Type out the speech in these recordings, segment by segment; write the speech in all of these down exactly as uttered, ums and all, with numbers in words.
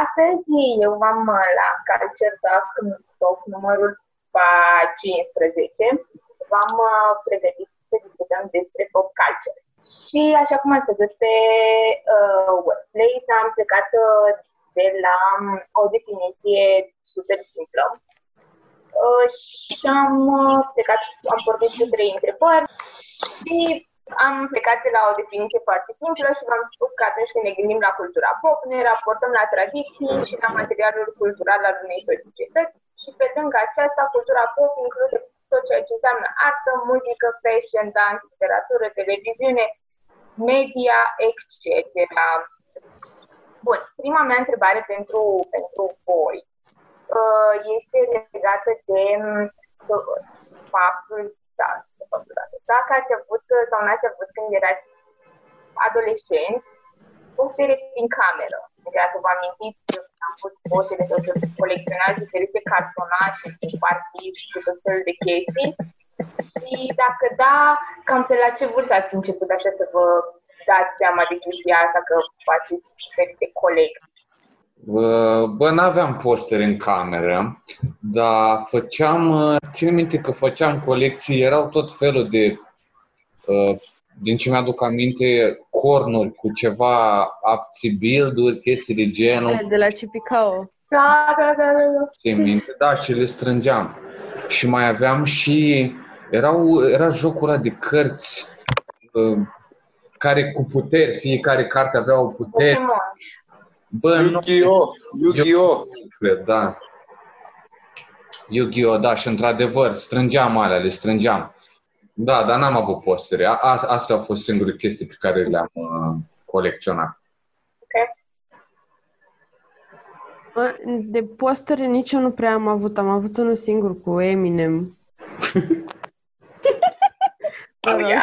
astăzi eu v-am la Culture Talk, numărul cincisprezece. V-am pregătit să discutăm despre pop culture. Și așa cum ați văzut pe uh, Webplay, s-a plecat uh, de la o definiție super simplă. Uh, și am uh, plecat, am vorbit de trei întrebări și am plecat de la o definiție foarte simplă și v-am spus că atunci când ne gândim la cultura pop, ne raportăm la tradiții și la materialul cultural al unei societăți și pe lângă aceasta, cultura pop include tot ceea ce înseamnă artă, muzică, fashion, dans, literatură, televiziune, media, et cetera. Bun, prima mea întrebare pentru, pentru voi este legată de faptul da, dacă ați avut sau n-ați avut când erați adolescenți o serie prin cameră. Dacă vă amintiți, am pus postele sau să colecționați diferite cartonașe cu partici și tot felul de chestii. Și dacă da, cam pe la ce vârstă ați început așa să vă dați seama de chestia asta, că faceți diferite colecții? Bă, n-aveam postere în cameră, dar făceam, țin minte că făceam colecții, erau tot felul de, din ce mi-aduc aminte, cornuri cu ceva abțibilduri, chestii de genul. De la Cipicao. Da, da, da, da. Țin minte, da, și le strângeam. Și mai aveam și, erau, era jocul ăla de cărți, care cu puteri, fiecare carte avea o putere. Bă, Yu-Gi-Oh! Yu-Gi-Oh! Da. Yu-Gi-Oh! Da, și într-adevăr, strângeam alea, le strângeam. Da, dar n-am avut postere. A, astea au fost singurele chestii pe care le-am uh, colecționat. Ok. Bă, de postere nici eu nu prea am avut. Am avut unul singur cu Eminem. Oh, yeah.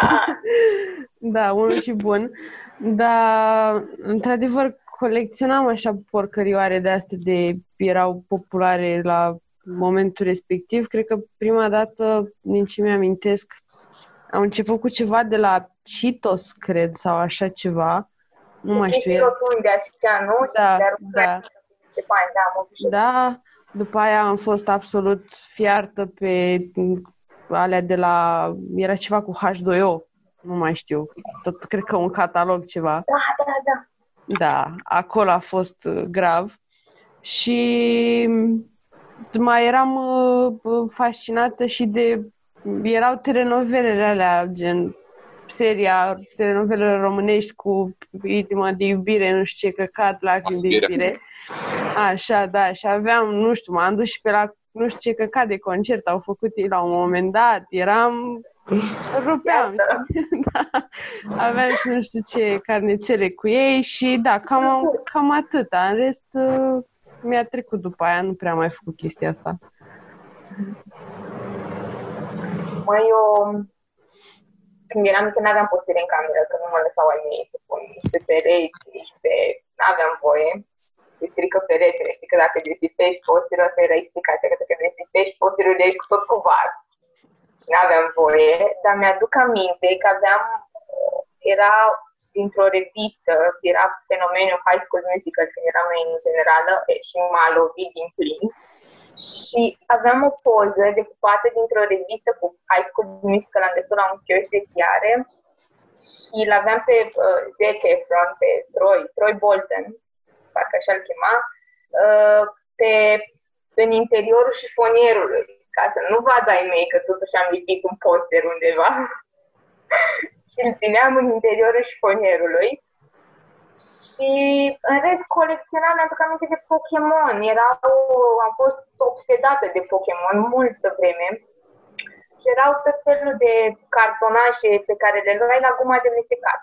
Da, unul și bun. Dar, într-adevăr, colecționam așa porcărioare de astea de erau populare la momentul respectiv. Cred că prima dată, din ce mi-amintesc, am început cu ceva de la Cheetos, cred, sau așa ceva. Nu mai știu. E rotunde, așa, nu? Da, da. Da, după aia am fost absolut fiartă pe alea de la... Era ceva cu H doi O, nu mai știu. Tot, cred că un catalog ceva. Da, da, da. Da, acolo a fost grav și mai eram fascinată și de... Erau telenovelele alea, gen seria telenovelelor românești cu inimă de iubire, nu știu ce, căcat, lacrimi de iubire. Așa, da, și aveam, nu știu, m-am dus și pe la nu știu ce căcat de concert au făcut ei la un moment dat, eram... Rupeam. Da. Aveam și nu știu ce carnețele cu ei și da, cam, cam atât. În rest, mi-a trecut după aia, nu prea am mai făcut chestia asta. Măi, eu când eram mică n-aveam postere în cameră, că nu mă lăsau ai mei să pun pe pereți, nici pe... n-aveam voie. Se strică peretele, știi că dacă desipești posterul, asta era explicația, că dacă desipești posterul, ești cu tot cu var. N-aveam voie, dar mi-aduc aminte că aveam, era dintr-o revistă, era fenomenul High School Musical când eram noi în generală și m-a lovit din plin. Și aveam o poză decupată dintr-o revistă cu High School Musical, am găsit la un chioș de chiare și l-aveam pe uh, Zac Efron, pe Troy, Troy Bolton, parcă așa-l chema, uh, pe, în interiorul șifonierului. Ca să nu vadă ai mei că totuși am lipit un poster undeva. Și îl țineam în interiorul șifonierului. Și în rest colecționam, mi-aduc aminte de Pokémon. Erau, am fost obsedată de Pokémon multă vreme. Și erau tot felul de cartonașe pe care le luai la guma de mestecat.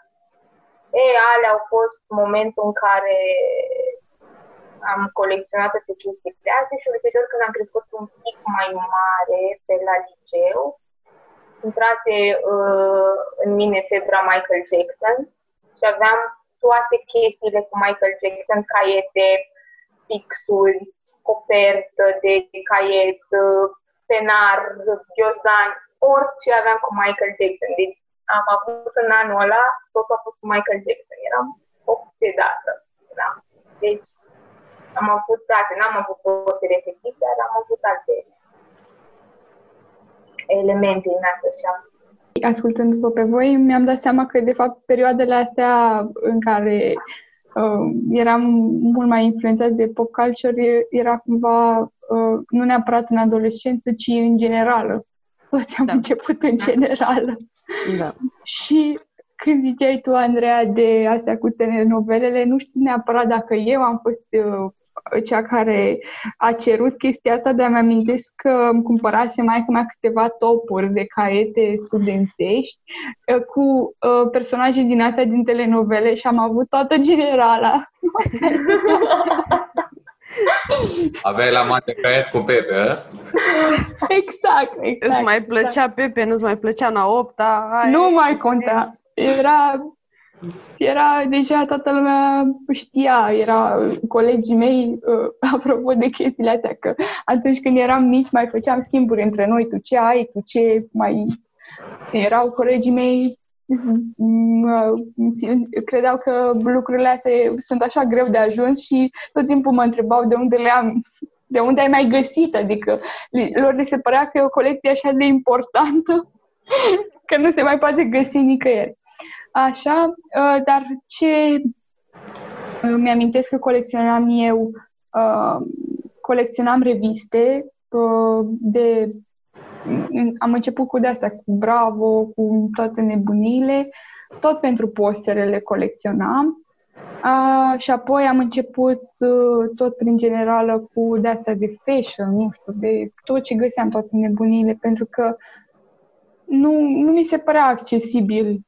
Ei, alea au fost momentul în care am colecționat toate chestiile astea și ulterior când am crescut un pic mai mare pe la liceu, intrase uh, în mine febra Michael Jackson și aveam toate chestiile cu Michael Jackson, caiete, pixuri, copertă de caiet, penar, ghiozdan, orice aveam cu Michael Jackson. Deci am avut în anul ăla, totul a fost cu Michael Jackson. Eram obsedată. Da? Deci Am avut alte, n-am avut posturi efectiv, dar am avut alte elemente în asta și am. Ascultându-vă pe voi, mi-am dat seama că, de fapt, perioadele astea în care uh, eram mult mai influențați de pop culture era cumva, uh, nu neapărat în adolescență, ci în generală. Toți am da. început în generală. Da. Și când ziceai tu, Andreea, de astea cu telenovelele, nu știu neapărat dacă eu am fost uh, cea care a cerut chestia asta, dar mi-amintesc că îmi cumpărase maică-mea câteva topuri de caiete studențești uh, cu uh, personaje din astea din telenovele și am avut toată generala. Aveai la mate caiet cu Pepe, a? Exact, exact. Îți mai plăcea exact. Pepe, nu-ți mai plăcea na opta. Hai, nu mai conta. Era, era deja toată lumea știa, era colegii mei, apropo de chestiile astea, că atunci când eram mici mai făceam schimburi între noi, tu ce ai, tu ce mai... Erau colegii mei, credeau că lucrurile astea sunt așa greu de ajuns și tot timpul mă întrebau de unde le am, de unde ai mai găsit, adică lor le se părea că e o colecție așa de importantă, că nu se mai poate găsi nicăieri. Așa, dar ce mi-amintesc că colecționam eu, colecționam reviste de... Am început cu de-astea, cu Bravo, cu toate nebunile, tot pentru posterele colecționam. A, și apoi am început tot prin generală cu de-astea de fashion, nu știu, de tot ce găseam, toate nebunile, pentru că Nu, nu mi se părea accesibil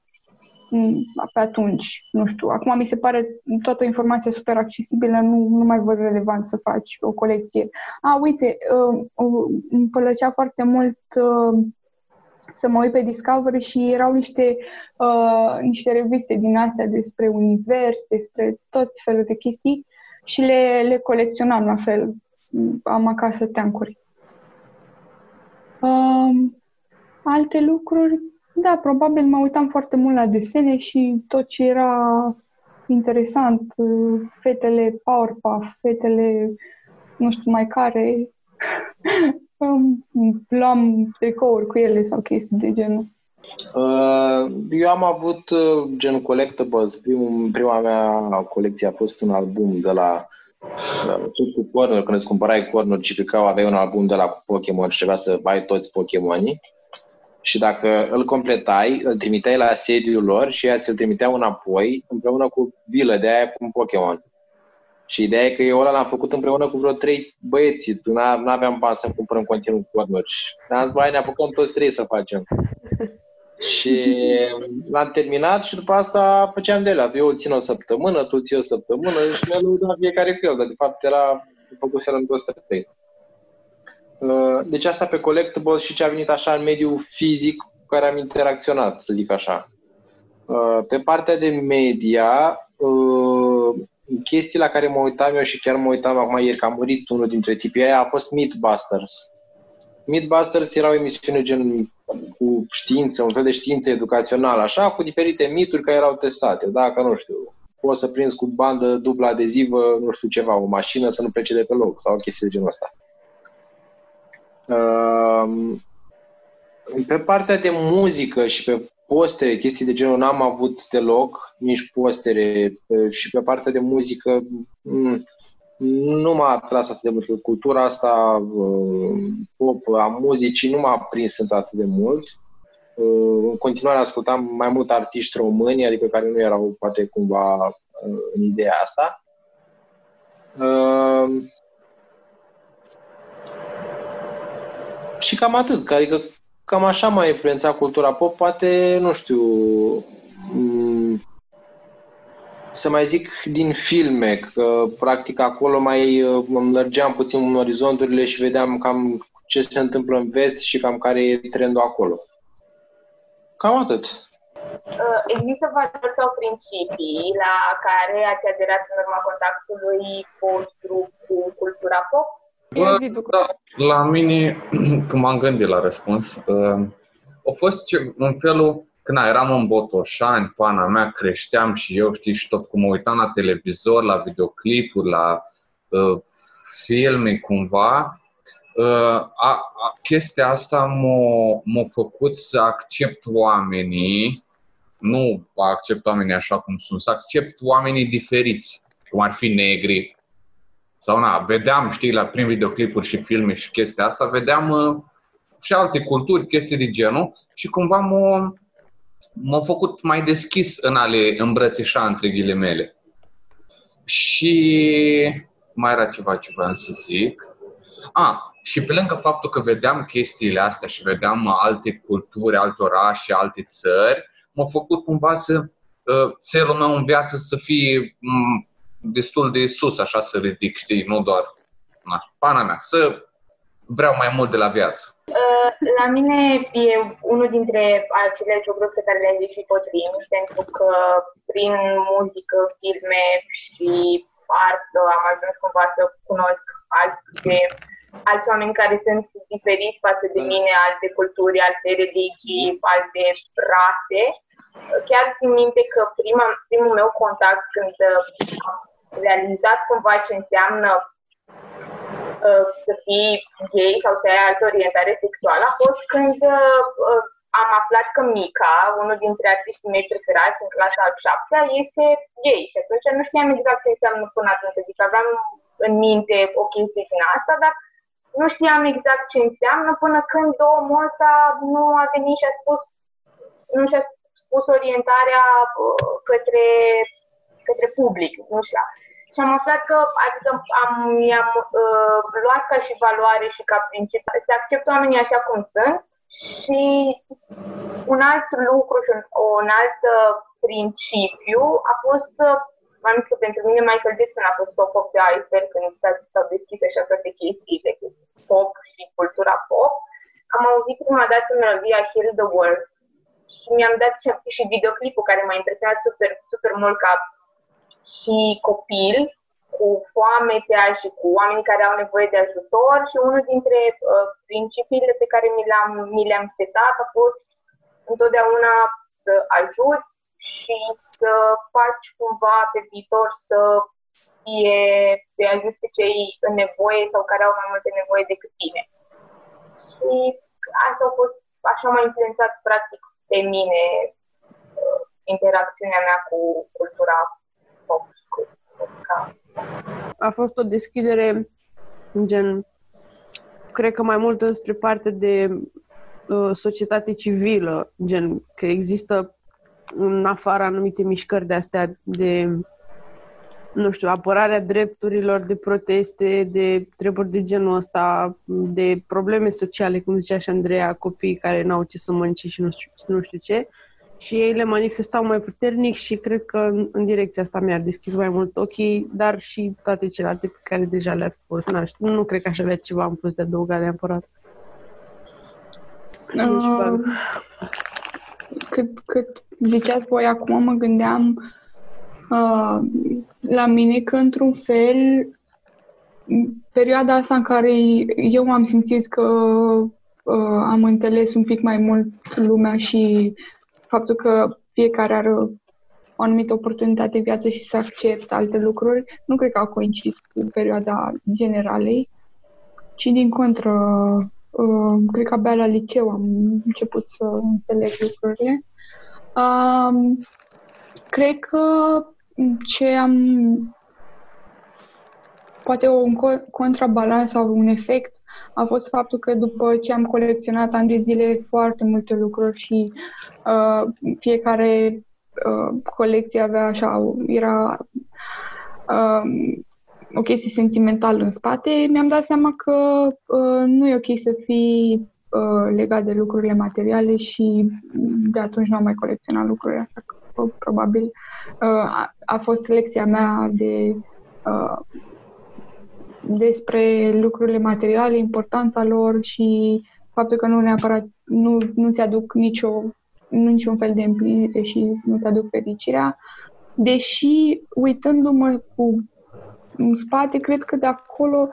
pe atunci, nu știu. Acum mi se pare toată informația super accesibilă, nu, nu mai văd relevant să faci o colecție. A, uite, îmi plăcea foarte mult să mă uit pe Discovery și erau niște, niște reviste din astea despre univers, despre tot felul de chestii și le, le colecționam la fel. Am acasă teancuri. Um, Alte lucruri, da, probabil mă uitam foarte mult la desene și tot ce era interesant, fetele Powerpuff, fetele nu știu mai care, luam tricouri cu ele sau chestii de genul. Eu am avut gen collectibles, Prim, prima mea colecție a fost un album de la... Tot cu cornuri, când îți cumpărai cornuri și picau, aveai un album de la Pokémon și trebuia să bai toți Pokémonii. Și dacă îl completai, îl trimiteai la sediul lor și ea ți-l trimiteau înapoi împreună cu vilă de aia cu un Pokémon. Și ideea e că eu ăla l-am făcut împreună cu vreo trei băieți. Nu aveam bani să-mi cumpăr în continuu cornuri. Ne-am zis, băi, ne apucăm toți trei să facem. Și l-am terminat și după asta făceam de la. Eu țin o săptămână, tu ții o săptămână și ne lăudam fiecare cu el. Dar de fapt era făcut seara în două sute trei. Deci asta pe collectibles și ce a venit așa în mediul fizic cu care am interacționat, să zic așa. Pe partea de media, chestii la care mă uitam eu și chiar mă uitam acum ieri, că a murit unul dintre tipii aia, a fost Mythbusters. Mythbusters era o emisiune gen cu știință, un fel de știință educațională, așa, cu diferite mituri care erau testate. Dacă, nu știu, poți să prinzi cu bandă dublă adezivă, nu știu ceva, o mașină să nu plece de pe loc sau chestii de genul ăsta. Pe partea de muzică și pe postere, chestii de genul, n-am avut deloc, nici postere, și pe partea de muzică nu m-a atras atât de mult. Cultura asta pop a muzicii nu m-a prins atât de mult. În continuare ascultam mai mult artiști români, adică care nu erau poate cumva în ideea asta. Și cam atât, că, adică cam așa m-a influențat cultura pop, poate, nu știu, m- să mai zic din filme, că practic acolo mai îmi lărgeam puțin orizonturile și vedeam cam ce se întâmplă în vest și cam care e trendul acolo. Cam atât. Există valori sau principii la care ați aderat în urma contactului vostru cu cultura pop? Bă, da, la mine, când m-am gândit la răspuns, uh, a fost în felul, când eram în Botoșani, pana mea, creșteam și eu, știi, și tot, cum mă uitam la televizor, la videoclipuri, la uh, filme cumva, uh, a, a, chestia asta m-a, m-a făcut să accept oamenii, nu accept oamenii așa cum sunt, să accept oamenii diferiți, cum ar fi negri sau na, vedeam, știi, la prin videoclipuri și filme și chestia asta, vedeam uh, și alte culturi, chestii de genul și cumva m-a, m-a făcut mai deschis în a le îmbrățișa, între ghilimele. Și mai era ceva ce vreau să zic. Ah, și pe lângă faptul că vedeam chestiile astea și vedeam alte culturi, alte orașe, alte țări, m-a făcut cumva să țelul meu în viață să fie destul de sus, așa să ridic, știi, nu doar na, pana mea, să vreau mai mult de la viață. La mine e unul dintre acele jocuri pe care le-am zis potrivit, pentru că prin muzică, filme și artă am ajuns cumva să cunosc alți, de, alți oameni care sunt diferiți față de mine, alte culturi, alte religii, alte rase. Chiar țin minte că prima, primul meu contact când am realizat cumva ce înseamnă să fii gay sau să ai altă orientare sexuală a fost când uh, am aflat că Mica, unul dintre artiștii mei preferați în clasa a șaptea, este gay. Și atunci nu știam exact ce înseamnă până atunci. Adică aveam în minte o chestie din asta, dar nu știam exact ce înseamnă până când omul ăsta nu a venit și a spus, nu și-a spus orientarea către, către public, nu știu. Și am aflat că, adică am, mi-am uh, luat ca și valoare și ca principiu să accept oamenii așa cum sunt. Și un alt lucru și un, un alt uh, principiu a fost, uh, mai mult că pentru mine Michael Jackson a fost top-up de iceberg când s-au deschis așa toate chestiile, pop și cultura pop. Am auzit prima dată melodia Heal the World și mi-am dat și, și videoclipul care m-a impresionat super, super mult ca și copil cu foametea și cu oamenii care au nevoie de ajutor și unul dintre uh, principiile pe care mi le-am, mi le-am setat a fost întotdeauna să ajuți și să faci cumva pe viitor să fie, să-i ajuți pe cei în nevoie sau care au mai multe nevoie decât tine. Și asta a fost, așa m-a influențat practic pe mine uh, interacțiunea mea cu cultura. A fost o deschidere, gen, cred că mai mult înspre parte de uh, societate civilă, gen, că există în afara anumite mișcări de-astea de, nu știu, apărarea drepturilor, de proteste, de treburi de genul ăsta, de probleme sociale, cum zicea și Andreea, copiii care n-au ce să mănânce și nu știu, nu știu ce. Și ei le manifestau mai puternic și cred că în, în direcția asta mi-ar deschis mai mult ochii, dar și toate celelalte pe care deja le-ați spus. Na, știu, nu cred că aș avea ceva în plus de adăugat neapărat. Uh, cât, cât ziceați voi acum, mă gândeam uh, la mine că, într-un fel, perioada asta în care eu am simțit că uh, am înțeles un pic mai mult lumea și faptul că fiecare are o anumită oportunitate în viață și să accepte alte lucruri, nu cred că a coincis cu perioada generalei, ci din contră, uh, cred că abia la liceu am început să înțeleg lucrurile. Uh, cred că ce am, poate un contrabalans sau un efect, a fost faptul că după ce am colecționat ani de zile foarte multe lucruri și uh, fiecare uh, colecție avea așa, era uh, o chestie sentimentală în spate, mi-am dat seama că uh, nu e ok să fii uh, legat de lucrurile materiale și de atunci nu am mai colecționat lucruri, așa că uh, probabil uh, a, a fost lecția mea de uh, despre lucrurile materiale, importanța lor și faptul că nu neapărat nu, nu ți-aduc nicio, nu niciun fel de împlinire și nu ți-aduc fericirea. Deși, uitându-mă cu în spate, cred că de acolo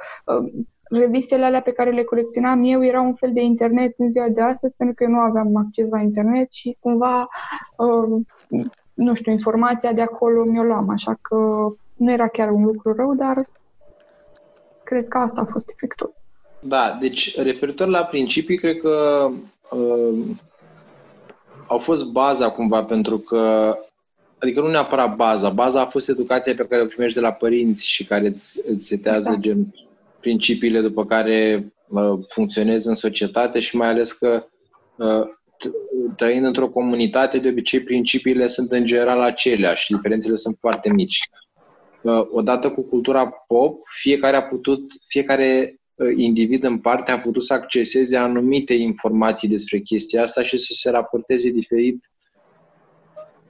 revistele alea pe care le colecționam eu erau un fel de internet în ziua de astăzi, pentru că eu nu aveam acces la internet și cumva, nu știu, informația de acolo mi-o luam, așa că nu era chiar un lucru rău, dar Cred că asta a fost efectul. Da, deci referitor la principii, cred că uh, au fost baza cumva, pentru că, adică nu neapărat baza, baza a fost educația pe care o primești de la părinți și care îți, îți setează da. gen principiile după care uh, funcționezi în societate și mai ales că uh, trăind într-o comunitate, de obicei principiile sunt în general aceleași și diferențele sunt foarte mici. Uh, odată cu cultura pop, fiecare a putut, fiecare individ în parte a putut să acceseze anumite informații despre chestia asta și să se raporteze diferit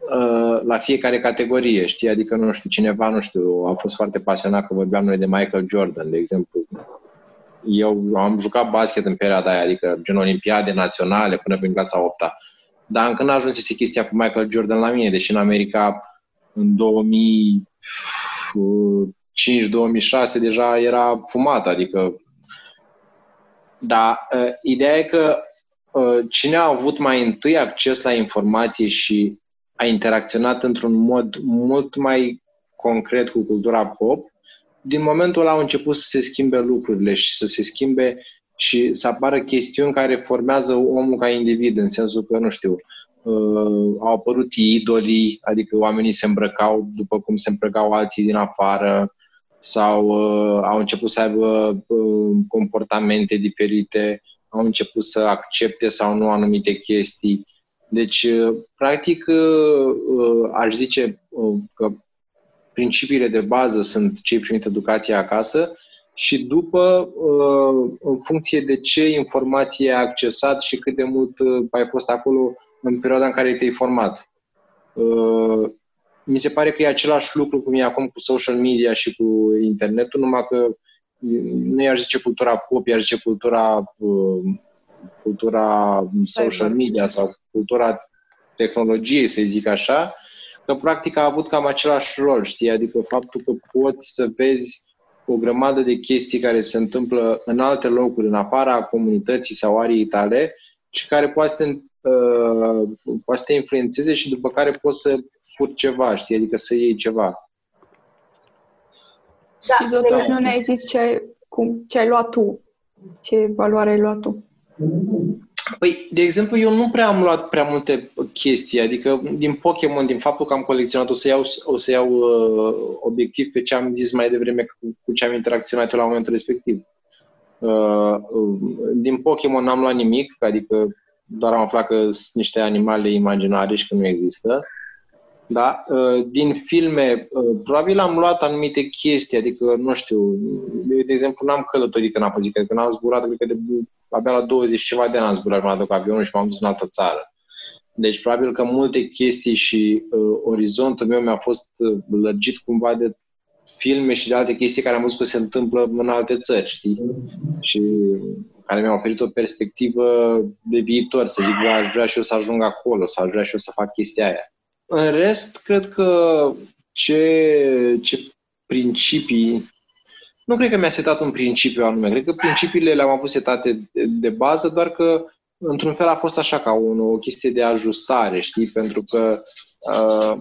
uh, la fiecare categorie, știi? Adică, nu știu, cineva, nu știu, a fost foarte pasionat că vorbeam noi de Michael Jordan, de exemplu. Eu am jucat basket în perioada aia, adică gen olimpiade naționale până prin clasa a opta. Dar încă n-a ajunsese chestia cu Michael Jordan la mine, deși în America în două mii cinci două mii șase deja era fumat, adică. Dar uh, ideea e că uh, cine a avut mai întâi acces la informație și a interacționat într-un mod mult mai concret cu cultura pop, din momentul ăla au început să se schimbe lucrurile și să se schimbe și să apară chestiuni care formează omul ca individ, în sensul că, nu știu, uh, au apărut idolii, adică oamenii se îmbrăcau după cum se îmbrăcau alții din afară, sau uh, au început să aibă uh, comportamente diferite, au început să accepte sau nu anumite chestii. Deci, uh, practic, uh, aș zice uh, că principiile de bază sunt cei primit educația acasă și după, uh, în funcție de ce informație ai accesat și cât de mult uh, ai fost acolo în perioada în care te-ai format. Uh, Mi se pare că e același lucru cum e acum cu social media și cu internetul, numai că nu i-aș zice cultura pop, i-aș zice cultura, uh, cultura social media sau cultura tehnologiei, să zic așa, că practic a avut cam același rol, știi? Adică faptul că poți să vezi o grămadă de chestii care se întâmplă în alte locuri, în afara comunității sau ariei tale și care poate să te Uh, poate să te influențeze și după care poți să furi ceva, știi? Adică să iei ceva. Da, de da, nu ne-ai zis ce ai, cum, ce ai luat tu, ce valoare ai luat tu. Păi, de exemplu, eu nu prea am luat prea multe chestii, adică din Pokémon, din faptul că am colecționat, o să iau, o să iau uh, obiectiv pe ce am zis mai devreme cu, cu ce am interacționat eu la momentul respectiv. Uh, uh, din Pokémon n-am luat nimic, adică doar am aflat că sunt niște animale imaginare și că nu există. Da? Din filme, probabil am luat anumite chestii, adică, nu știu, eu, de exemplu, n-am călătorit când am fost, că n-am zburat, cred că de, abia la douăzeci și ceva de ani am zburat, m-am dat cu avionul și m-am dus în altă țară. Deci, probabil că multe chestii și uh, orizontul meu mi-a fost lărgit cumva de filme și de alte chestii care am văzut că se întâmplă în alte țări, știi? Și care mi-a oferit o perspectivă de viitor, să zic, da, aș vrea și eu să ajung acolo, sau aș vrea și eu să fac chestia aia. În rest, cred că ce, ce principii... Nu cred că mi-a setat un principiu anume. Cred că principiile le-am avut setate de, de bază, doar că, într-un fel, a fost așa ca un, o chestie de ajustare, știi? Pentru că Uh,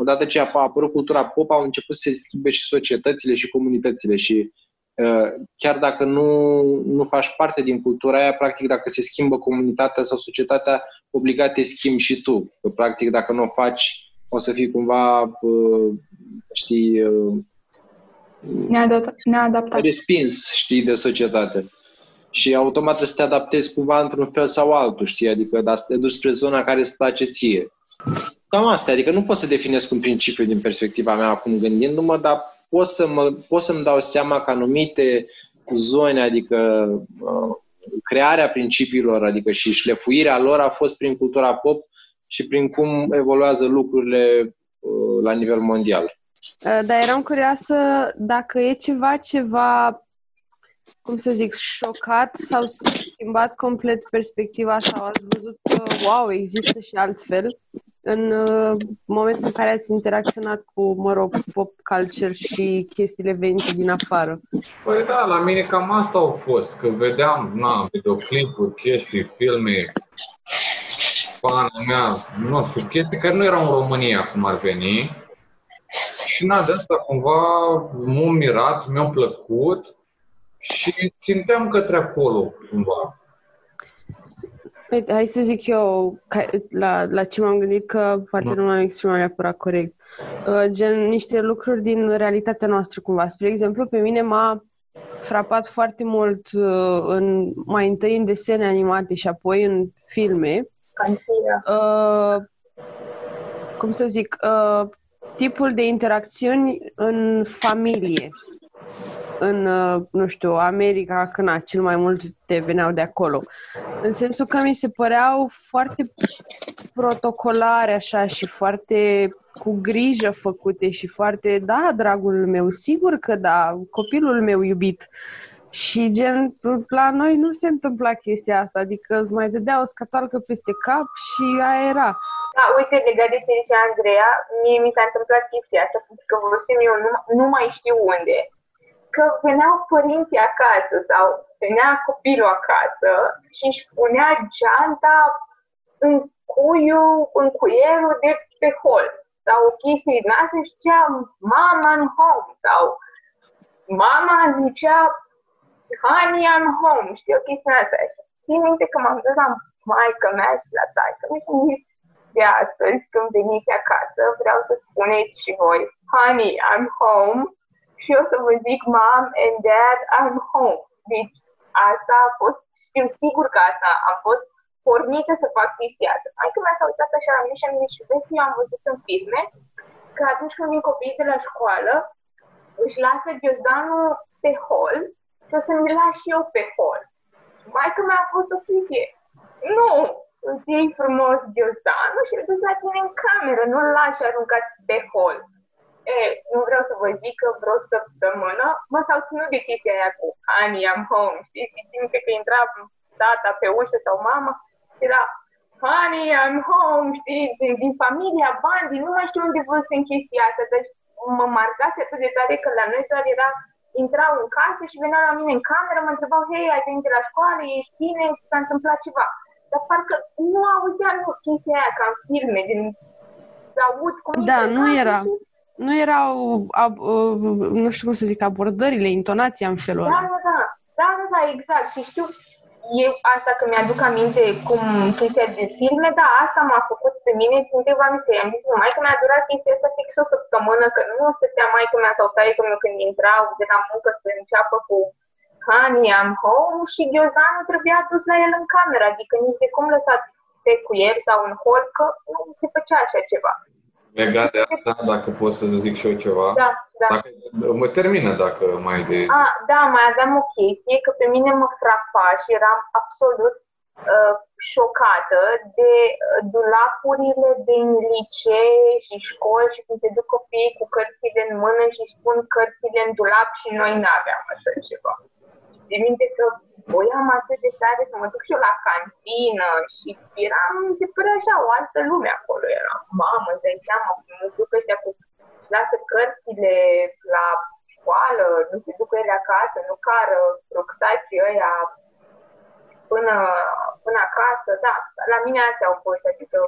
odată ce a apărut cultura pop, au început să se schimbe și societățile și comunitățile și uh, chiar dacă nu, nu faci parte din cultura aia, practic dacă se schimbă comunitatea sau societatea, obligat te schimbi și tu. Că, practic dacă nu o faci, o să fii cumva uh, știi uh, neadaptat. Respins, știi, de societate. Și automat trebuie să te adaptezi cumva într-un fel sau altul, știi? Adică dar să te duci spre zona care îți place ție. Cam asta, adică nu pot să definesc un principiu din perspectiva mea acum gândindu-mă, dar pot, să mă, pot să-mi dau seama că anumite zone, adică uh, crearea principiilor, adică și șlefuirea lor a fost prin cultura pop și prin cum evoluează lucrurile uh, la nivel mondial. Uh, dar eram curioasă dacă e ceva, ceva, cum să zic, șocat sau schimbat complet perspectiva sau ați văzut că, wow, există și altfel în uh, momentul în care ați interacționat cu, mă rog, pop culture și chestiile venite din afară. Păi da, la mine cam asta au fost, că vedeam, na, videoclipuri, chestii, filme, pana mea, nu știu, chestii care nu erau în România, cum ar veni. Și na, de asta cumva m-am mirat, mi-a plăcut. Și ținteam către acolo, cumva. Păi, hai să zic eu ca, la, la ce m-am gândit, că poate no. nu m-am exprimat neapărat corect. Uh, gen niște lucruri din realitatea noastră, cumva. Spre exemplu, pe mine m-a frapat foarte mult uh, în, mai întâi în desene animate și apoi în filme. Uh, cum să zic? Uh, tipul de interacțiuni în familie. În, nu știu, America, când a, cel mai mult te veneau de acolo. În sensul că mi se păreau foarte protocolare, așa, și foarte cu grijă făcute și foarte, da, dragul meu, sigur că da, copilul meu iubit. Și, gen, la noi nu se întâmpla chestia asta, adică îți mai dădea o scatoalcă peste cap și aia era. Da, uite, legat de ce zice Andreea, mie mi s-a întâmplat chestia asta, pentru că văzusem eu nu, nu mai știu unde. Că veneau părinții acasă sau venea copilul acasă și își punea geanta în cuiu, în cuierul de pe hol sau o chestie din asta și zicea mama în home sau mama zicea honey I'm home, știu o chestie din asta. Și țin minte că m-am dus la maică mea și la taică mea și am zis de astăzi când veniți acasă vreau să spuneți și voi honey I'm home. Și eu să vă zic, mom and dad, I'm home. Deci, asta a fost, știu sigur că asta a fost pornită să fac chestia asta. Hai că mea s-a uitat așa la mine și am zis, și vezi, eu am văzut în filme că atunci când vin copiii de la școală, își lasă ghiozdanul pe hol și o să-mi las și eu pe hol. Maică mea a fost o chestie. Nu! Îți iei frumos ghiozdanul și îl duci la tine în cameră, nu-l lași aruncat pe hol. E, nu vreau să vă zic că vreo săptămână mă s-au ținut de chestia aia cu honey, I'm home, știți? Și simte că intra tata pe ușă sau mama și era honey, I'm home, știți? Din, din familia Bundy, nu mai știu unde vă sunt chestia asta, deci mă marcase atât de tare că la noi doar era, intrau în casă și veneau la mine în cameră, mă întrebau, hei, ai venit de la școală, ești bine, s-a întâmplat ceva. Dar parcă nu auzeam chestia aia ca în filme, din să aud cum da, nu era. Și nu erau, ab, nu știu cum să zic, abordările, intonația în felul ăla. Da, da, da, da, da, da, exact. Și știu, e asta că mi-aduc aminte cum chestia de filme, dar asta m-a făcut pe mine, ținteva aminte. I-am zis, nu, maică mi-a durat chestia asta fix o săptămână, că nu stătea maică mea sau taică mea când intrau de la muncă să înceapă cu honey, I'm home și ghiozdanul trebuia dus la el în cameră, adică nici de cum lăsat pe cuier sau în hol, că nu se făcea așa ceva. Legat de asta, dacă pot să zic și eu ceva. Da, da. Dacă, mă termină dacă mai de... A, da, mai aveam o chestie, că pe mine mă frapa și eram absolut uh, șocată de dulapurile din licee și școli și cum se duc copiii cu cărțile în mână și își pun cărțile în dulap și noi n-aveam așa ceva. De minte că voiam atât de tare să mă duc și eu la cantină și eram, mi se părea așa, o altă lume acolo era. Mamă, îți dai seama, mă duc ăștia cu, își lasă cărțile la școală, nu se duc ele acasă, nu cară rucsacii ăia până, până acasă. Da, la mine astea au fost, adică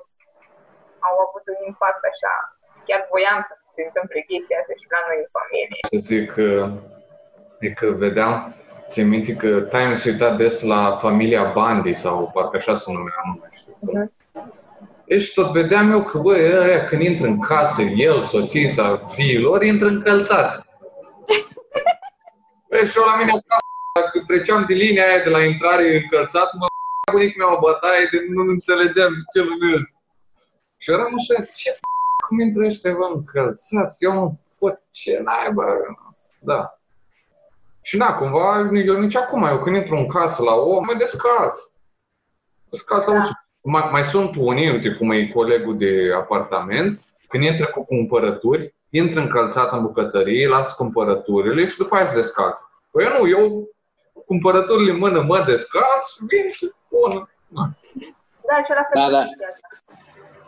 au avut un impact așa. Chiar voiam să se întâmple chestia asta și la noi în familie. Să zic că, e că vedeam, ți-am mintit că Time se uita des la familia Bundy sau parcă așa se numea, nu mai știu. Uh-huh. Și tot vedeam eu că, băi, ăia când intră în casă, el, soții sau fiii lor, intră încălțați. Băi, și eu la mine acasă, dacă treceam de linia aia de la intrare încălțat, mă b***a bunic mea o bătaie de nu înțelegeam ce lumez. Și eram așa, ce b***a, cum intră ăștia, bă, încălțați? Eu mă pot, ce naiba? Da. Și da, cumva, eu nici acum, eu când intru în casă la om, mă descalț. Descalță, da. mai, mai sunt unii, uite cum e colegul de apartament, când intră cu cumpărături, intră încălțat în bucătărie, lasă cumpărăturile și după aia se descalță. Păi nu, eu cumpărăturile în mână mă descalț, vin și bună. Da, da, și da, da.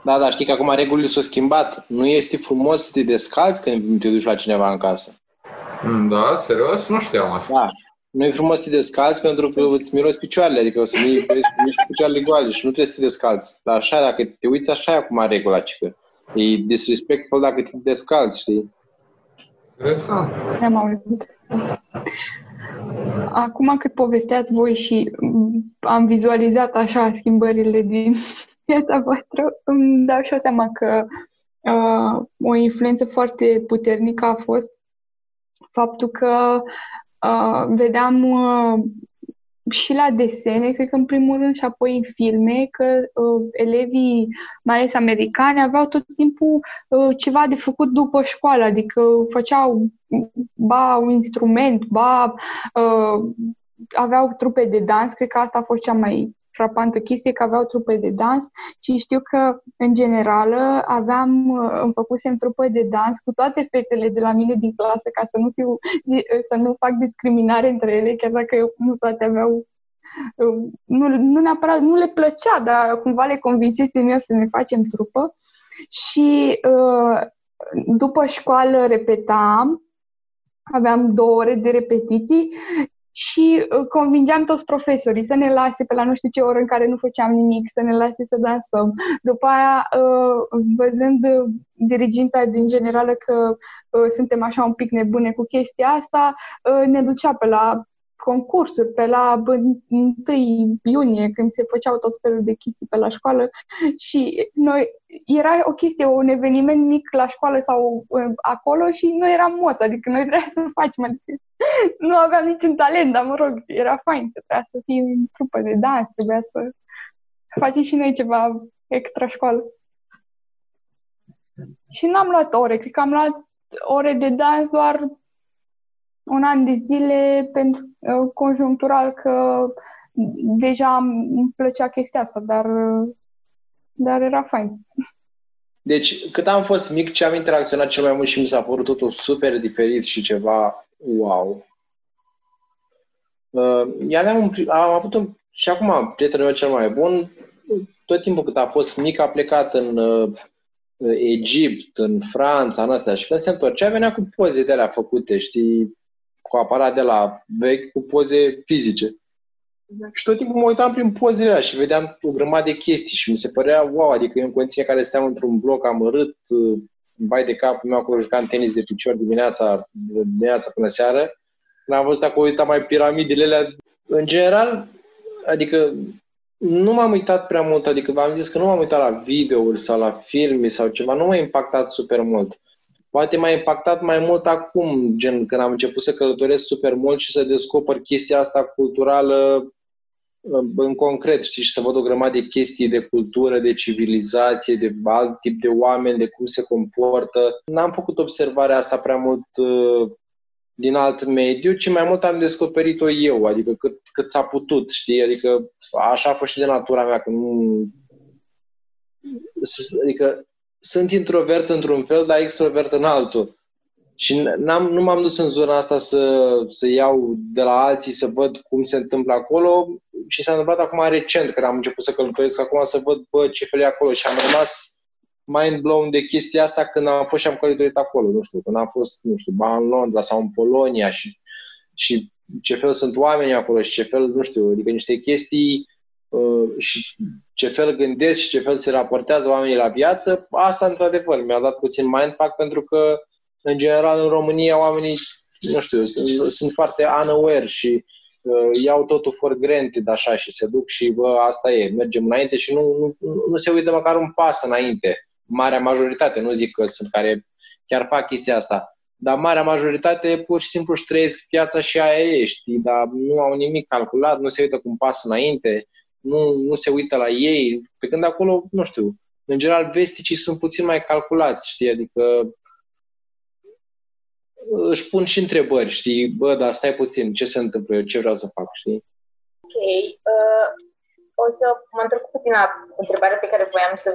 Da, da, știi că acum regulile s-au schimbat. Nu este frumos să te descalți când te duci la cineva în casă. Da, serios? Nu știam așa. Da. Nu e frumos să te descalți pentru că îți miroși picioarele, adică o să vii cu picioarele goale și nu trebuie să te descalți. Dar așa, dacă te uiți așa e acum regula, cică. E disrespectful dacă te descalți, știi? Interesant. Am auzit. acum cât povesteați voi și am vizualizat așa schimbările din viața voastră, îmi dau și o seama că uh, o influență foarte puternică a fost faptul că uh, vedeam uh, și la desene, cred că în primul rând și apoi în filme, că uh, elevii, mai ales americani, aveau tot timpul uh, ceva de făcut după școală, adică făceau ba un instrument, ba uh, aveau trupe de dans, cred că asta a fost cea mai frapantă chestie, că aveau trupe de dans și știu că, în general, aveam, îmi făcusem trupă de dans cu toate fetele de la mine din clasă, ca să nu, fiu, să nu fac discriminare între ele, chiar dacă eu nu toate aveau, nu, nu neapărat, nu le plăcea, dar cumva le convinsesem eu să ne facem trupă. Și după școală repetam, aveam două ore de repetiții, și convingeam toți profesorii să ne lase pe la nu știu ce oră în care nu făceam nimic, să ne lase să dansăm. După aia, văzând diriginta din generală că suntem așa un pic nebune cu chestia asta, ne ducea pe la concursuri, pe la întâi iunie, când se făceau tot felul de chestii pe la școală și noi, era o chestie, un eveniment mic la școală sau acolo și noi eram moți, adică noi trebuia să facem, adică nu aveam niciun talent, dar mă rog, era fain că trebuia să fii în trupă de dans, trebuia să facem și noi ceva extra școală. Și n-am luat ore, cred că am luat ore de dans doar un an de zile pentru uh, conjunctural, că deja îmi plăcea chestia asta, dar, dar era fain. Deci, cât am fost mic, ce am interacționat cel mai mult și mi s-a părut totul super diferit și ceva wow. Uh, aveam un, am avut un, și acum prietenul meu cel mai bun, tot timpul cât a fost mic, a plecat în uh, Egipt, în Franța, în astea. Și când se întorcea, venea cu poze de alea făcute, știi, cu aparat de la vechi, cu poze fizice. Și tot timpul mă uitam prin pozele alea și vedeam o grămadă de chestii și mi se părea wow, adică eu în condiții care steam într-un bloc amărât, vai de capul meu, acolo jucam tenis de picior dimineața, dimineața până seară. Când am văzut acolo, uitam mai piramidele alea. În general, adică nu m-am uitat prea mult, adică v-am zis că nu m-am uitat la videouri sau la filme sau ceva, nu m-a impactat super mult. Poate m-a impactat mai mult acum, gen când am început să călătoresc super mult și să descoper chestia asta culturală în concret, știi, și să văd o grămadă de chestii de cultură, de civilizație, de alt tip de oameni, de cum se comportă. N-am făcut observarea asta prea mult din alt mediu, ci mai mult am descoperit-o eu, adică cât, cât s-a putut, știi? Adică așa a fost și de natura mea, că nu... Adică sunt introvert într-un fel, dar extrovert în altul. Și n-am, nu m-am dus în zona asta să, să iau de la alții, să văd cum se întâmplă acolo și s-a întâmplat acum recent, când am început să călătoresc acum, să văd bă, ce fel e acolo și am rămas mind blown de chestia asta când am fost și am călătorit acolo, nu știu, când am fost, nu știu, ba în Londra sau în Polonia și, și ce fel sunt oamenii acolo și ce fel, nu știu, adică niște chestii uh, și ce fel gândesc și ce fel se raportează oamenii la viață, asta într-adevăr mi-a dat puțin mindfuck pentru că în general în România oamenii, nu știu, sunt, sunt foarte unaware și uh, iau totul for granted așa și se duc și bă, asta e, mergem înainte și nu, nu, nu se uită măcar un pas înainte. Marea majoritate, nu zic că sunt care chiar fac chestia asta, dar marea majoritate pur și simplu își trăiesc viața și aia e, știi, dar nu au nimic calculat, nu se uită cu un pas înainte, nu, nu se uită la ei, pe când acolo, nu știu, în general vesticii sunt puțin mai calculați, știi, adică își pun și întrebări, știi, bă, dar stai puțin, ce se întâmplă, eu ce vreau să fac, știi? Ok, uh... O să mă întorc puțin la întrebarea pe care voiam să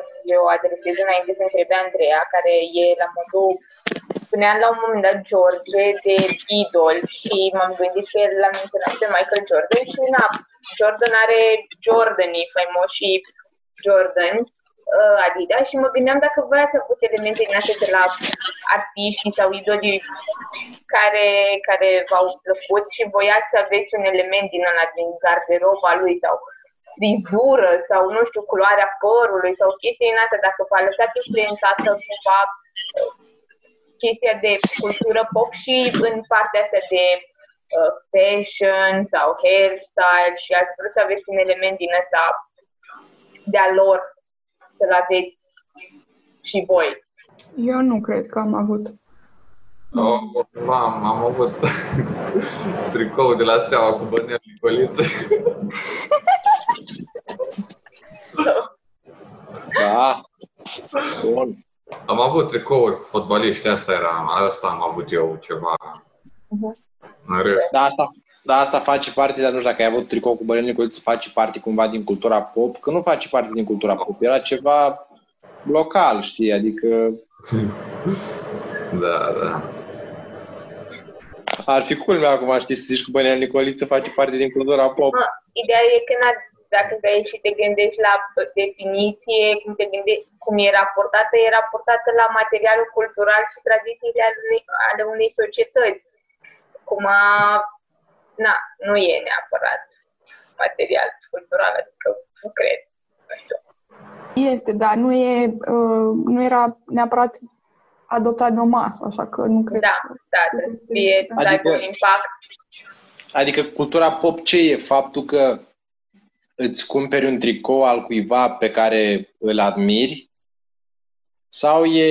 o adresez înainte să întrebe Andreea, care e la modul, spuneam la un moment dat George de idol și m-am gândit că el l-a menționat pe Michael Jordan și na, Jordan are Jordanii faimoși Jordan, uh, Adidas și mă gândeam dacă voi ați avut elemente din astea de la artiștii sau idolii care, care v-au plăcut și voiați să aveți un element din ăla din garderoba lui sau frizură sau, nu știu, culoarea părului sau chestii în astea, dacă v-a lăsat influențată cumva chestia de cultură pop și în partea asta de, de fashion sau hairstyle și ați vrut să aveți un element din ăsta de-a lor, să-l aveți și voi. Eu nu cred că am avut. Oh, am, am avut tricou de la Steaua cu Bănel Nicoliță. Da. Bun. Am avut tricouri cu fotbaliști, asta era, asta am avut eu ceva. Da, asta, da, asta face parte, dar nu știu dacă ai avut tricou cu Bănel Nicoliță, face parte cumva din cultura pop, că nu face parte din cultura pop, era ceva local, știi, adică... Da, da. Ar fi culmea acum, știi, să zici că Bănel Nicoliță face parte din cultura pop. Ideea e că n-a... Dacă vrei și te gândești la definiție, cum, te gândești, cum e raportată, e raportată la materialul cultural și tradițiile ale unei, ale unei societăți. Cum a... Na, nu e neapărat material cultural, adică nu cred. Nu știu. Este, dar nu, e, uh, nu era neapărat adoptat de o masă, așa că nu cred. Da, da, trebuie să fie adică, un impact. Adică cultura pop ce e? Faptul că îți cumperi un tricou al cuiva pe care îl admiri? Sau e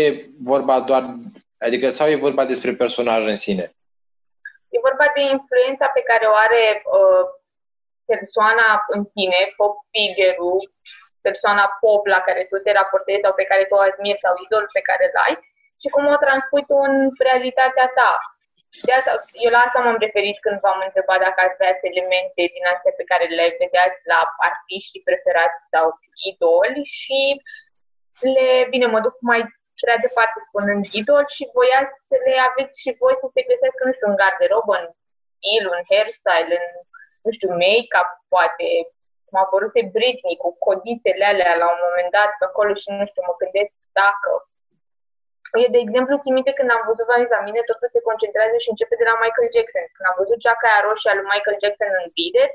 vorba doar, adică sau e vorba despre personaj în sine? E vorba de influența pe care o are uh, persoana în tine, pop figure-ul, persoana pop la care tu te raportezi sau pe care tu o admiri sau idolul pe care îl ai și cum o transpui tu în realitatea ta. De asta, eu la asta m-am referit când v-am întrebat dacă aveați elemente din astea pe care le vedeați la artiștii preferați sau idoli și le, bine, mă duc mai prea departe spunând idoli și voiați să le aveți și voi să se găsească, nu știu, în garderobă, în stil, în hairstyle, în, nu știu, make-up, poate. M-a apăruse Britney cu codițele alea la un moment dat pe acolo și, nu știu, mă gândesc dacă... Eu, de exemplu, țin minte când am văzut la examine, totul se concentrează și începe de la Michael Jackson. Când am văzut geaca aia roșie a lui Michael Jackson în bidet,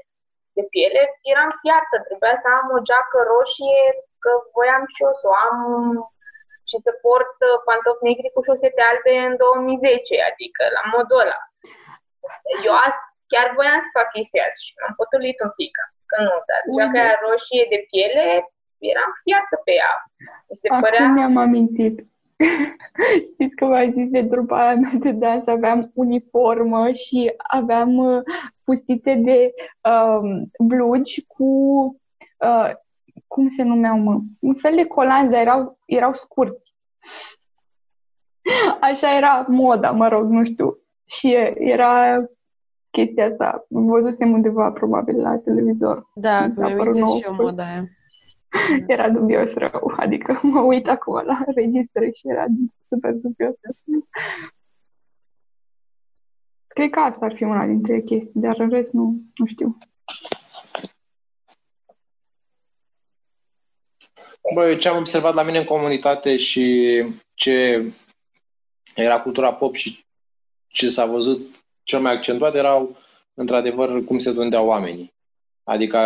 de piele, eram fiartă. Trebuia să am o geacă roșie, că voiam și eu să o am și să port pantofi negri cu șosete albe în două mii zece, adică la modul ăla. Eu azi, chiar voiam să fac chestia asta și m-am potolit un pic, că nu, dar geaca aia roșie de piele, eram fiartă pe ea. Mi se Acum părea... ne-am amintit. Știți că v-am zis de trupa aia mea de dans, aveam uniformă și aveam fustițe de um, blugi cu, uh, cum se numeau, mă? Un fel de colanzi, dar erau, erau scurți. Așa era moda, mă rog, nu știu. Și era chestia asta. Văzusem undeva, probabil, la televizor. Da, că mi-am uitat și eu moda aia. Era dubios rău, adică mă uit acum la registră și era super dubios. Cred că asta ar fi una dintre chestii, dar în rest nu, nu știu. Băi, ce am observat la mine în comunitate și ce era cultura pop și ce s-a văzut cel mai accentuat erau, într-adevăr, cum se tundeau oamenii. Adică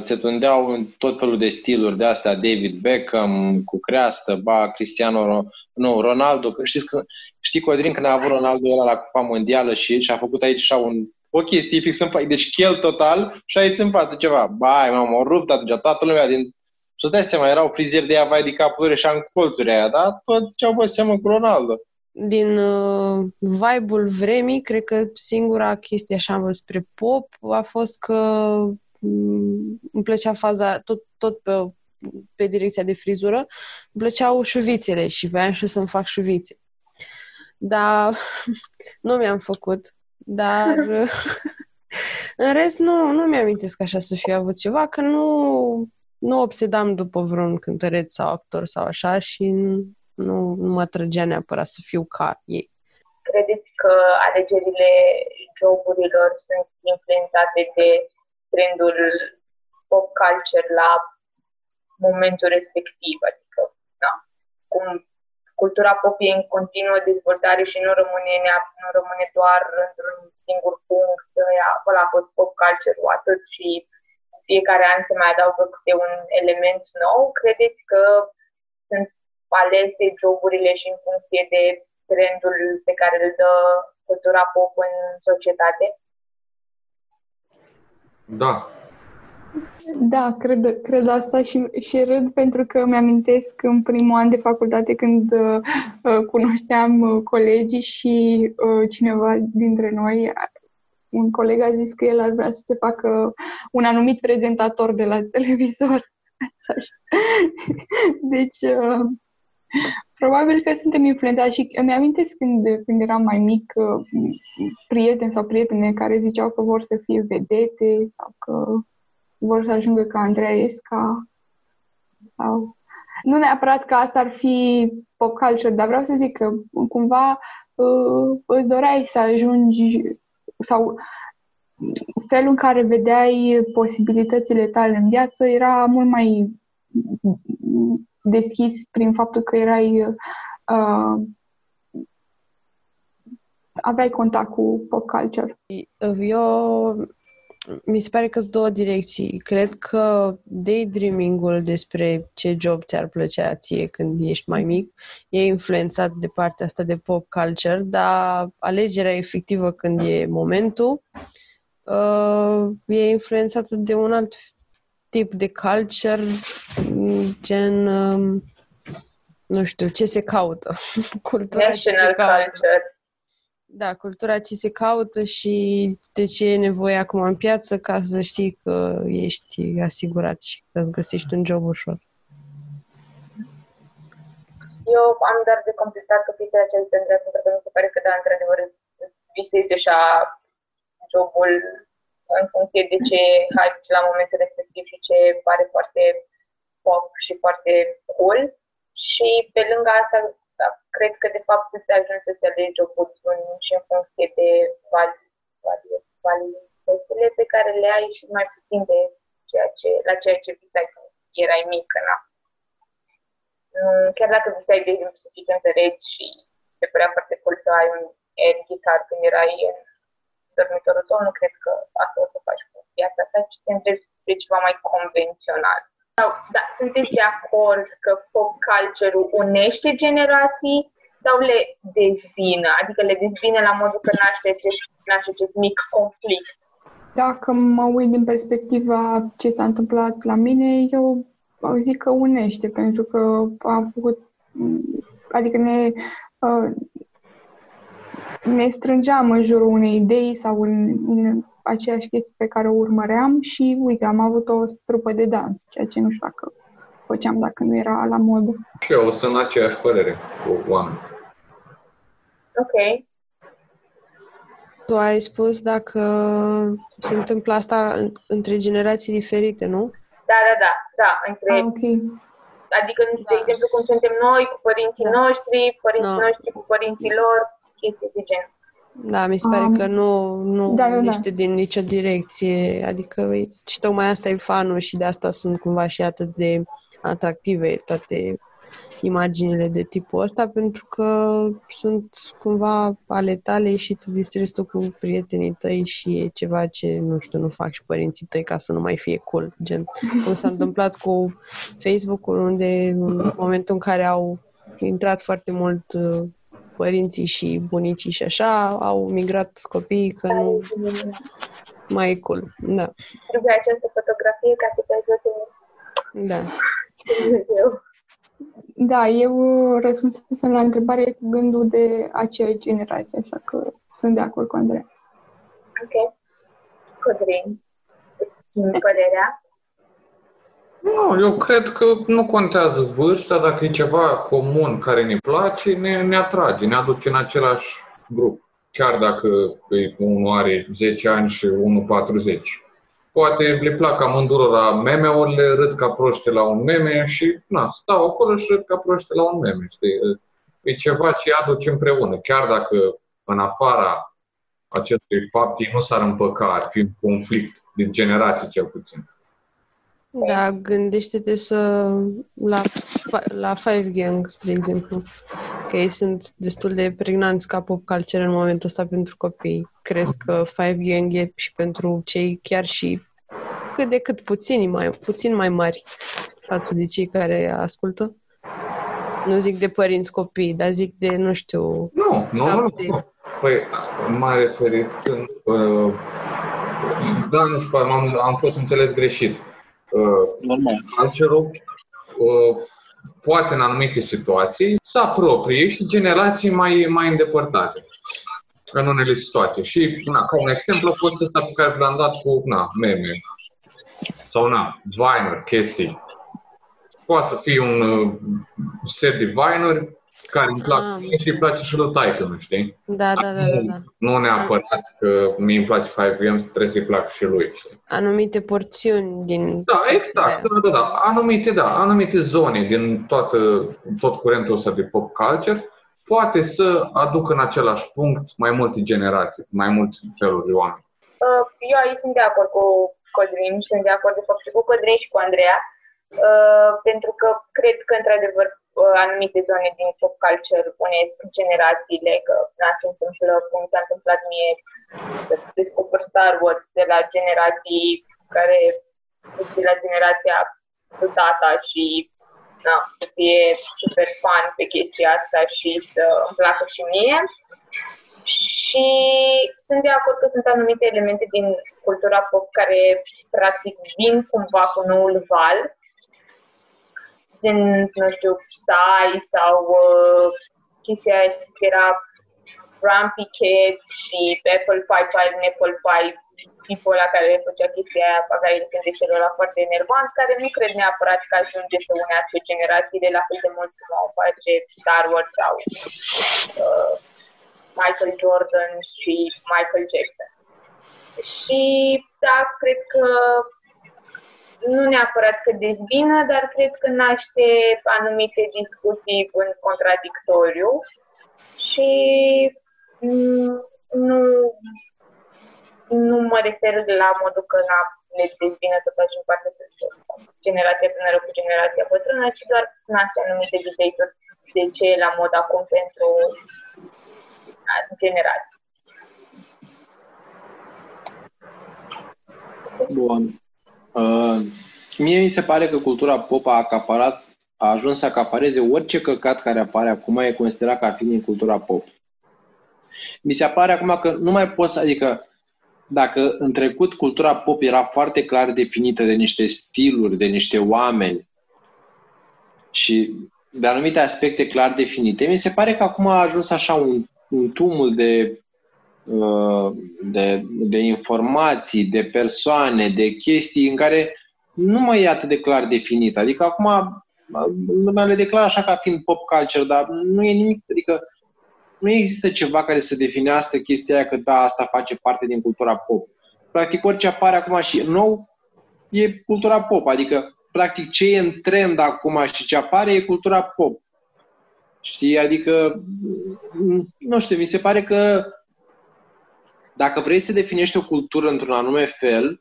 se tundeau în tot felul de stiluri de astea, David Beckham cu creastă, ba, Cristiano nu, Ronaldo, știți că, știi Codrin, când a avut Ronaldo ăla la Cupa Mondială și și-a făcut aici așa un, o chestie fix în față, deci chel total și aici în față ceva, bai, m-am o rupt atunci, toată lumea din, să-ți dai seama, erau frizieri de ea, vai de capul de și-a în colțuri aia, dar toți ce-au băi seama cu Ronaldo. Din uh, vibe-ul vremii, cred că singura chestie așa am văzut spre pop a fost că îmi plăcea faza, tot, tot pe, pe direcția de frizură, îmi plăceau șuvițele și voiam și să-mi fac șuvițe. Dar nu mi-am făcut. Dar în rest nu, nu mi-am amintesc așa să fi avut ceva, că nu, nu obsedam după vreun cântăreț sau actor sau așa și nu, nu mă atrăgea neapărat să fiu ca ei. Credeți că alegerile joburilor sunt influențate de trendul pop culture la momentul respectiv, adică, da, cum cultura pop e în continuă dezvoltare și nu rămâne, nu rămâne doar într-un singur punct, ăla a fost pop culture-ul atât și fiecare an se mai adaugă câte un element nou, credeți că sunt alese joburile și în funcție de trendul pe care îl dă cultura pop în societate? Da. Da, cred, cred asta și, și râd pentru că mi-amintesc în primul an de facultate când uh, cunoșteam colegii și uh, cineva dintre noi, un coleg a zis că el ar vrea să se facă un anumit prezentator de la televizor. Deci, uh, probabil că suntem influențați și îmi amintesc când, când eram mai mic, uh, prieteni sau prietene care ziceau că vor să fie vedete sau că vor să ajungă ca Andreea Esca. Sau... Nu neapărat că asta ar fi pop culture, dar vreau să zic că cumva uh, îți doreai să ajungi sau felul în care vedeai posibilitățile tale în viață era mult mai deschis prin faptul că erai uh, aveai contact cu pop culture. Eu mi se pare că sunt două direcții. Cred că daydreaming-ul despre ce job ți-ar plăcea ție când ești mai mic e influențat de partea asta de pop culture, dar alegerea efectivă când e momentul e influențată de un alt tip de culture, gen, nu știu, ce se caută. Cultura ce se caută. Da, cultura ce se caută și de ce e nevoie acum în piață ca să știi că ești asigurat și că îți găsești un job ușor. Eu am doar de completat capitolul acela de Andreea, pentru că mi se pare că, da, într-adevăr, visezi așa jobul în funcție de ce hype la momentul respectiv și ce pare foarte pop și foarte cool. Și pe lângă asta, da, cred că, de fapt, se ajunge să se alegi jobul și în funcție de valorile pe care le ai și mai puțin de ceea ce, la ceea ce visai când erai mică. Na. Chiar dacă visai, de exemplu, să fii cântăreț și te părea foarte cool să ai un air guitar când erai în dormitorul tău, nu cred că asta o să faci cu viața ta, ci te întrebi de ceva mai convențional. Da, sunteți de acord că pop culture-ul unește generații sau le dezbină? Adică le dezbină la modul că naște acest, naște acest mic conflict. Dacă mă uit din perspectiva ce s-a întâmplat la mine, eu zic că unește, pentru că am făcut... Adică ne, ne strângeam în jurul unei idei sau în... în aceeași chestie pe care o urmăream și, uite, am avut o trupă de dans, ceea ce nu știu dacă făceam dacă nu era la modă. Și eu sunt în aceeași părere cu oameni. Ok. Tu ai spus dacă se întâmplă asta între generații diferite, nu? Da, da, da. da între... Ah, okay. Adică, de da. exemplu, cum suntem noi cu părinții da. noștri, părinții da. noștri cu părinții lor, chestii de genul. Da, mi se pare um, că nu, nu da, unește da. din nicio direcție, adică și tocmai asta e fanul și de asta sunt cumva și atât de atractive toate imaginile de tipul ăsta, pentru că sunt cumva ale tale și tu distrezi tu cu prietenii tăi și e ceva ce, nu știu, nu fac și părinții tăi ca să nu mai fie cool, gen cum s-a întâmplat cu Facebook-ul, unde în momentul în care au intrat foarte mult părinții și bunicii și așa, au migrat copiii, că nu mai e cool. Da. Trebuie această fotografie ca să te ajute. Da. Da, eu răspunsesem la întrebare cu gândul de aceeași generație, așa că sunt de acord cu Andreea. Ok. Codrin, îți părerea? Nu, eu cred că nu contează vârsta, dacă e ceva comun care ne place, ne, ne atrage, ne aduce în același grup. Chiar dacă unul are zece ani și unul patruzeci. Poate le plac amândurora meme-urile, râd ca proște la un meme și na, stau acolo și râd ca proște la un meme. Știi? E ceva ce aduce împreună. Chiar dacă în afara acestui fapt ei nu s-ar împăca, ar fi un conflict din generații cel puțin. Da, gândește-te să la, la Five Gang, spre exemplu, că ei sunt destul de pregnanți ca pop culture în momentul ăsta pentru copii. Crezi că Five Gang e și pentru cei chiar și cât de cât puțini mai, puțin mai mari față de cei care ascultă? Nu zic de părinți copii, dar zic de, nu știu... Nu, nu, nu. Păi m-a referit când... Uh... Da, nu știu, am, am fost înțeles greșit. Normal. Calcerul poate în anumite situații să apropie și generații mai, mai îndepărtate în unele situații. Și, na, ca un exemplu, a fost ăsta pe care l-am dat cu, na, meme sau, na, Vine-uri, chestii. Poate să fie un uh, set de Vine-uri care îmi plac ah. și îi place și lui taică, nu știi? Da, da, da, da, da. Nu neapărat da. Că mie îmi place Five Gang, trebuie să-i placă și lui. Știi? Anumite porțiuni din... Da, exact, da, da, da. Anumite, da, anumite zone din toată, tot curentul ăsta de pop culture poate să aducă în același punct mai multe generații, mai mulți feluri de oameni. Eu aici sunt de acord cu Codrin, sunt de acord de fapt și cu Codrin și cu Andreea, pentru că cred că, într-adevăr, anumite zone din pop culture unesc generațiile, că na, se întâmplă, cum s-a întâmplat mie, să descoper Star Wars de la generații care, de la generația tata și na, să fie super fan pe chestia asta și să îmi placă și mie. Și sunt de acord că sunt anumite elemente din cultura pop care practic vin cumva cu noul val, gen, nu știu, Psy sau uh, chestia ce era Grumpy Cat și Apple Pie Pie, Apple Pie, tipul ăla care făcea chestia aia, pe care îl gândește ăla foarte enervant, care nu cred neapărat că ajunge să unească generațiile la fel de mult cum au face Star Wars sau uh, Michael Jordan și Michael Jackson. Și, da, cred că nu neapărat că dezbină, dar cred că naște anumite discuții în contradictoriu și nu, nu mă refer la modul că n-a le dezbină să facem parte de generația tânără cu generația bătrână, ci doar naște anumite debate-uri de ce e la mod acum pentru generații. Bun. Uh, mie mi se pare că cultura pop a acaparat, a ajuns să acapareze orice căcat care apare acum, e considerat ca fiind din cultura pop. Mi se apare acum că nu mai poți, adică dacă în trecut cultura pop era foarte clar definită de niște stiluri, de niște oameni și de anumite aspecte clar definite, mi se pare că acum a ajuns așa un, un tumult de De, de informații, de persoane, de chestii în care nu mai e atât de clar definit. Adică acum lumea le declară așa ca fiind pop culture, dar nu e nimic, adică nu există ceva care să definească chestia aia că da, asta face parte din cultura pop. Practic orice apare acum și nou e cultura pop, adică practic ce e în trend acum și ce apare e cultura pop. Știi? Adică nu știu, mi se pare că dacă vrei să definești o cultură într-un anume fel,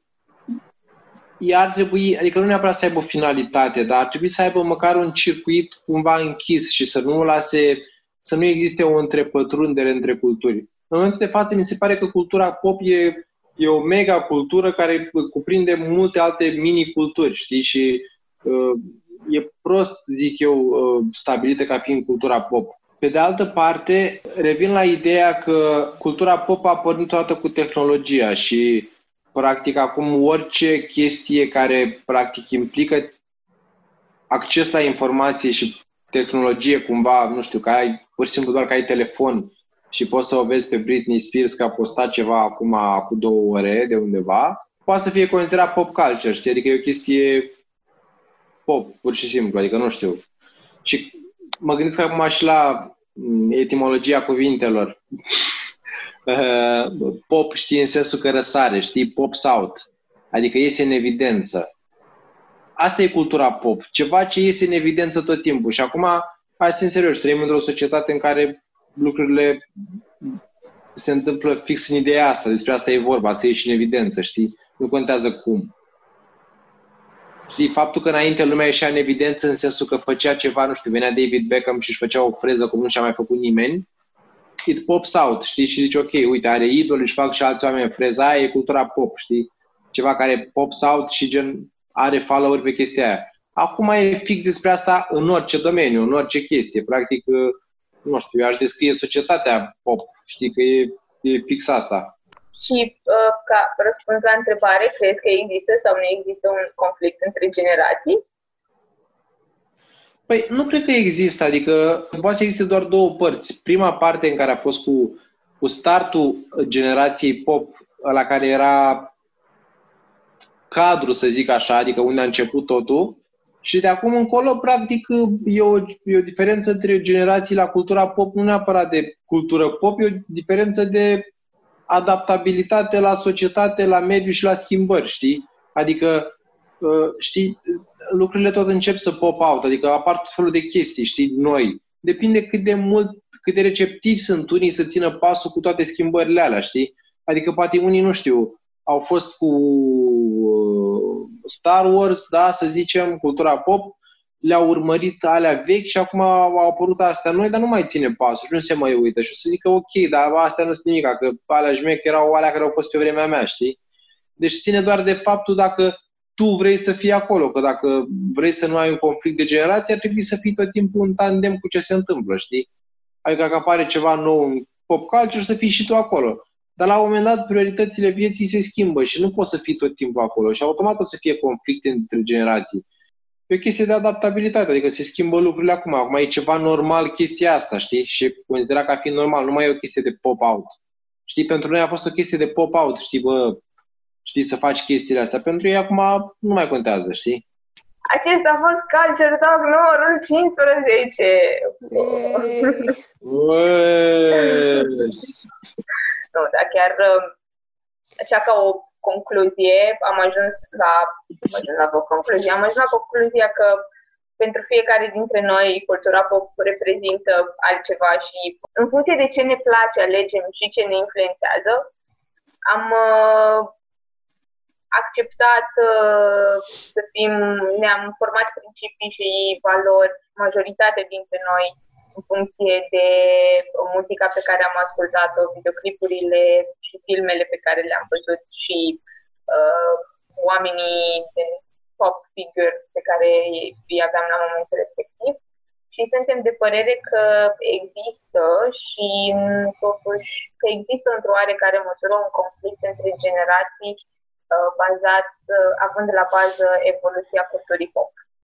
ea ar trebui, adică nu neapărat să aibă finalitate, dar ar trebui să aibă măcar un circuit cumva închis și să nu lase, să nu existe o întrepătrundere între culturi. În momentul de față, mi se pare că cultura pop e, e o mega cultură care cuprinde multe alte mini-culturi, știi? Și uh, e prost, zic eu, uh, stabilită ca fiind cultura pop. Pe de altă parte, revin la ideea că cultura pop a pornit toată cu tehnologia și, practic, acum orice chestie care, practic, implică acces la informație și tehnologie, cumva, nu știu, că ai, pur și simplu doar că ai telefon și poți să o vezi pe Britney Spears că a postat ceva acum cu două ore de undeva, poate să fie considerat pop culture, știi? Adică e o chestie pop, pur și simplu, adică nu știu. Și mă gândesc că acum și la etimologia cuvintelor. Pop, știi, în sensul că răsare, știi? Pops out. Adică iese în evidență. Asta e cultura pop. Ceva ce iese în evidență tot timpul. Și acum, hai să fim serioși, trăim într-o societate în care lucrurile se întâmplă fix în ideea asta. Despre asta e vorba, să ieși în evidență, știi? Nu contează cum. Știi, faptul că înainte lumea ieșea în evidență în sensul că făcea ceva, nu știu, venea David Beckham și își făcea o freză cum nu și-a mai făcut nimeni, it pops out, știi, și zici, ok, uite, are idol, își fac și alți oameni freza, e cultura pop, știi, ceva care pops out și gen are follow-uri pe chestia aia. Acum e fix despre asta în orice domeniu, în orice chestie, practic, nu știu, eu aș descrie societatea pop, știi, că e, e fix asta. Și uh, ca răspuns la întrebare, crezi că există sau nu există un conflict între generații? Păi nu cred că există, adică poate să existe doar două părți. Prima parte în care a fost cu, cu startul generației pop, la care era cadru, să zic așa, adică unde a început totul. Și de acum încolo, practic, e o, e o diferență între generații la cultura pop, nu neapărat de cultură pop, e o diferență de adaptabilitate la societate, la mediu și la schimbări, știi? Adică, știi, lucrurile tot încep să pop-out, adică apar tot felul de chestii, știi, noi. Depinde cât de mult, cât de receptivi sunt unii să țină pasul cu toate schimbările alea, știi? Adică, poate unii, nu știu, au fost cu Star Wars, da, să zicem, cultura pop, le-au urmărit alea vechi și acum au apărut astea noi, dar nu mai ține pasul și nu se mai uită. Și o să zică, ok, dar astea nu sunt nimica, că alea jmec erau alea care au fost pe vremea mea, știi? Deci ține doar de faptul dacă tu vrei să fii acolo, că dacă vrei să nu ai un conflict de generație, ar trebui să fii tot timpul în tandem cu ce se întâmplă, știi? Adică dacă apare ceva nou în pop culture, să fii și tu acolo. Dar la un moment dat prioritățile vieții se schimbă și nu poți să fii tot timpul acolo și automat o să fie conflicte între generații. E o chestie de adaptabilitate, adică se schimbă lucrurile acum. Acum e ceva normal chestia asta, știi? Și considera ca fiind normal, nu mai e o chestie de pop-out. Știi, pentru noi a fost o chestie de pop-out, știi, bă, știi, să faci chestiile astea. Pentru ei acum nu mai contează, știi? Acesta a fost Culture Talk numărul cincisprezece. Nu, dar chiar, așa ca o concluzie, am ajuns la, am ajuns la o concluzie, am ajuns la concluzia că pentru fiecare dintre noi, cultura pop reprezintă altceva și în funcție de ce ne place, alegem și ce ne influențează, am uh, acceptat uh, să fim, ne-am format principii și valori, majoritatea dintre noi, în funcție de muzica pe care am ascultat-o, videoclipurile și filmele pe care le-am văzut și uh, oamenii de pop figure pe care îi aveam la momentul respectiv. Și suntem de părere că există și totuși că există într-o oarecare măsură un conflict între generații uh, bazat, uh, având la bază evoluția culturii pop.